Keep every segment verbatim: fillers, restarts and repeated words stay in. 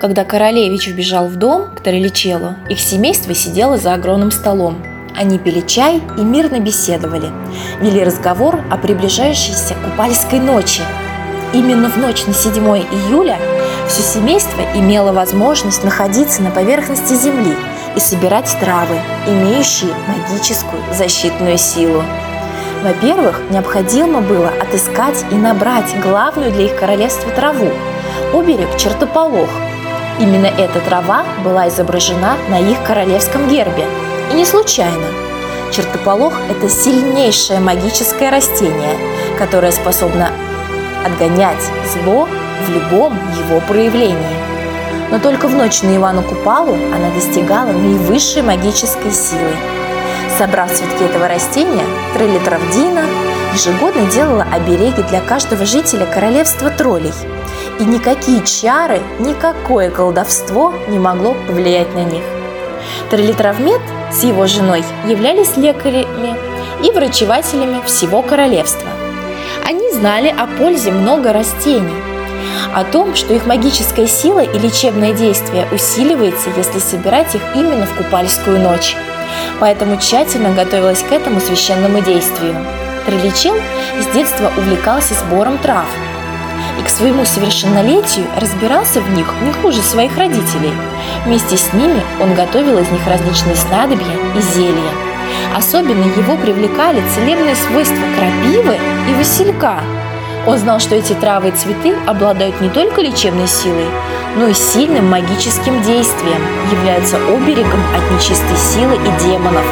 Когда королевич вбежал в дом к Тарелечелу, их семейство сидело за огромным столом. Они пили чай и мирно беседовали, вели разговор о приближающейся купальской ночи. Именно в ночь на седьмое июля все семейство имело возможность находиться на поверхности земли и собирать травы, имеющие магическую защитную силу. Во-первых, необходимо было отыскать и набрать главную для их королевства траву – оберег Чертополох. Именно эта трава была изображена на их королевском гербе. И не случайно. Чертополох – это сильнейшее магическое растение, которое способно отгонять зло в любом его проявлении. Но только в ночь на Ивану Купалу она достигала наивысшей магической силы. Собрав цветки этого растения, Тролли Травдина ежегодно делала обереги для каждого жителя королевства троллей. И никакие чары, никакое колдовство не могло повлиять на них. Троллитравмед с его женой являлись лекарями и врачевателями всего королевства. Они знали о пользе много растений, о том, что их магическая сила и лечебное действие усиливается, если собирать их именно в купальскую ночь. Поэтому тщательно готовилась к этому священному действию. Треличел с детства увлекался сбором трав и к своему совершеннолетию разбирался в них не хуже своих родителей. Вместе с ними он готовил из них различные снадобья и зелья. Особенно его привлекали целебные свойства крапивы и василька. Он знал, что эти травы и цветы обладают не только лечебной силой, но и сильным магическим действием, являются оберегом от нечистой силы и демонов.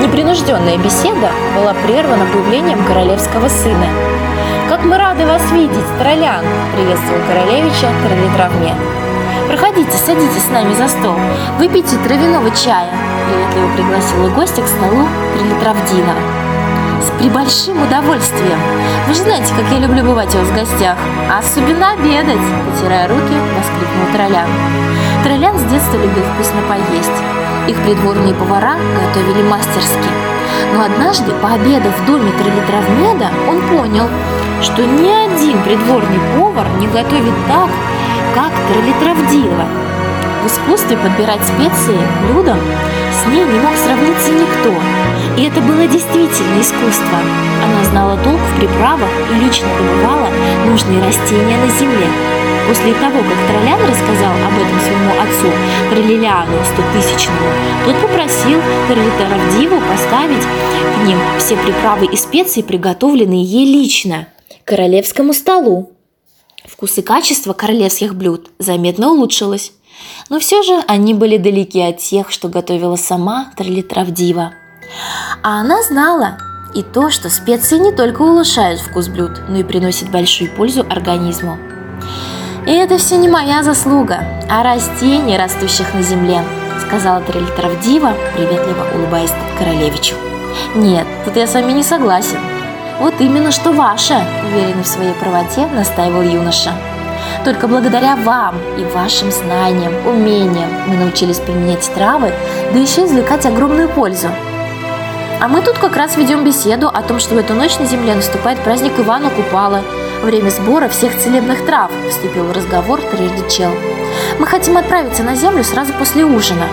Непринужденная беседа была прервана появлением королевского сына. «Как мы рады вас видеть, Троллян!» – приветствовал королевича Тролитравмед. «Проходите, садитесь с нами за стол, выпейте травяного чая», – приветливо пригласила гостя к столу Трилитравдина. «С прибольшим удовольствием! Вы же знаете, как я люблю бывать у вас в гостях, а особенно обедать!» – потирая руки, воскликнул Троллян. Троллян с детства любил вкусно поесть. Их придворные повара готовили мастерски. Но однажды, пообедав в доме Трелитравмеда, он понял, что ни один придворный повар не готовит так, как Тролли Травдива. В искусстве подбирать специи блюдам с ней не мог сравниться никто. И это было действительно искусство. Она знала толк в приправах и лично добывала нужные растения на земле. После того, как Троллян рассказал об этом своему отцу, Тролли Лиану Стотысячному, тот попросил Тролли Травдиву поставить к ним все приправы и специи, приготовленные ей лично, к королевскому столу. Вкус и качество королевских блюд заметно улучшилось, но все же они были далеки от тех, что готовила сама Троллитравдива. А она знала и то, что специи не только улучшают вкус блюд, но и приносят большую пользу организму. «И это все не моя заслуга, а растений, растущих на земле», – сказала Трелитравдива, приветливо улыбаясь королевичу. «Нет, тут я с вами не согласен. Вот именно что ваша», – уверенный в своей правоте настаивал юноша. «Только благодаря вам и вашим знаниям, умениям мы научились применять травы, да еще извлекать огромную пользу. А мы тут как раз ведем беседу о том, что в эту ночь на земле наступает праздник Ивана Купала. Время сбора всех целебных трав», – вступил в разговор Тридичел. «Мы хотим отправиться на землю сразу после ужина».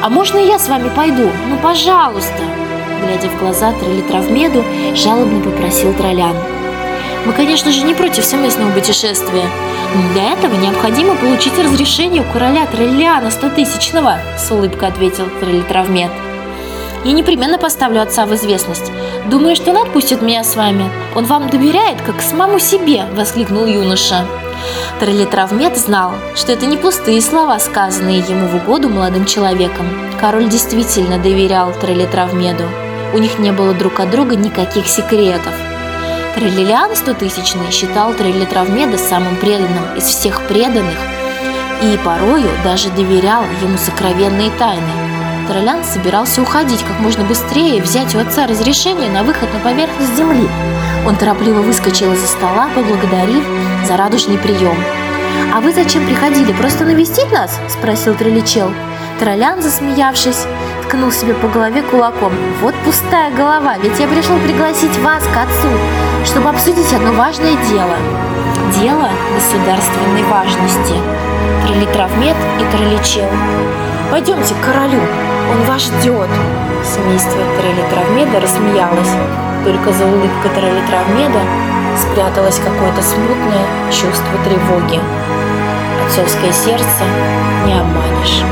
«А можно я с вами пойду? Ну, пожалуйста!» Глядя в глаза Трелитравмеду, жалобно попросил Троллян. «Мы, конечно же, не против совместного путешествия, но для этого необходимо получить разрешение у короля Троллиана Стотысячного», – с улыбкой ответил Трелитравмед. «Я непременно поставлю отца в известность. Думаю, что он отпустит меня с вами. Он вам доверяет, как самому себе», – воскликнул юноша. Троллитравмед знал, что это не пустые слова, сказанные ему в угоду молодым человеком. Король действительно доверял Троллитравмеду. У них не было друг от друга никаких секретов. Троллиан Стотысячный считал Троллитравмеда самым преданным из всех преданных и порою даже доверял ему сокровенные тайны. Троллян собирался уходить как можно быстрее и взять у отца разрешение на выход на поверхность земли. Он торопливо выскочил из-за стола, поблагодарив за радужный прием. «А вы зачем приходили? Просто навестить нас?» – спросил Треличел. Троллян, засмеявшись, толкнул себя по голове кулаком. «Вот пустая голова, ведь я пришел пригласить вас к отцу, чтобы обсудить одно важное дело. Дело государственной важности. Трилитравмет и Тролличел. Пойдемте к королю, он вас ждет». Семейство Трелитравмеда рассмеялось, только за улыбкой Трелитравмеда спряталось какое-то смутное чувство тревоги. Отцовское сердце не обманешь.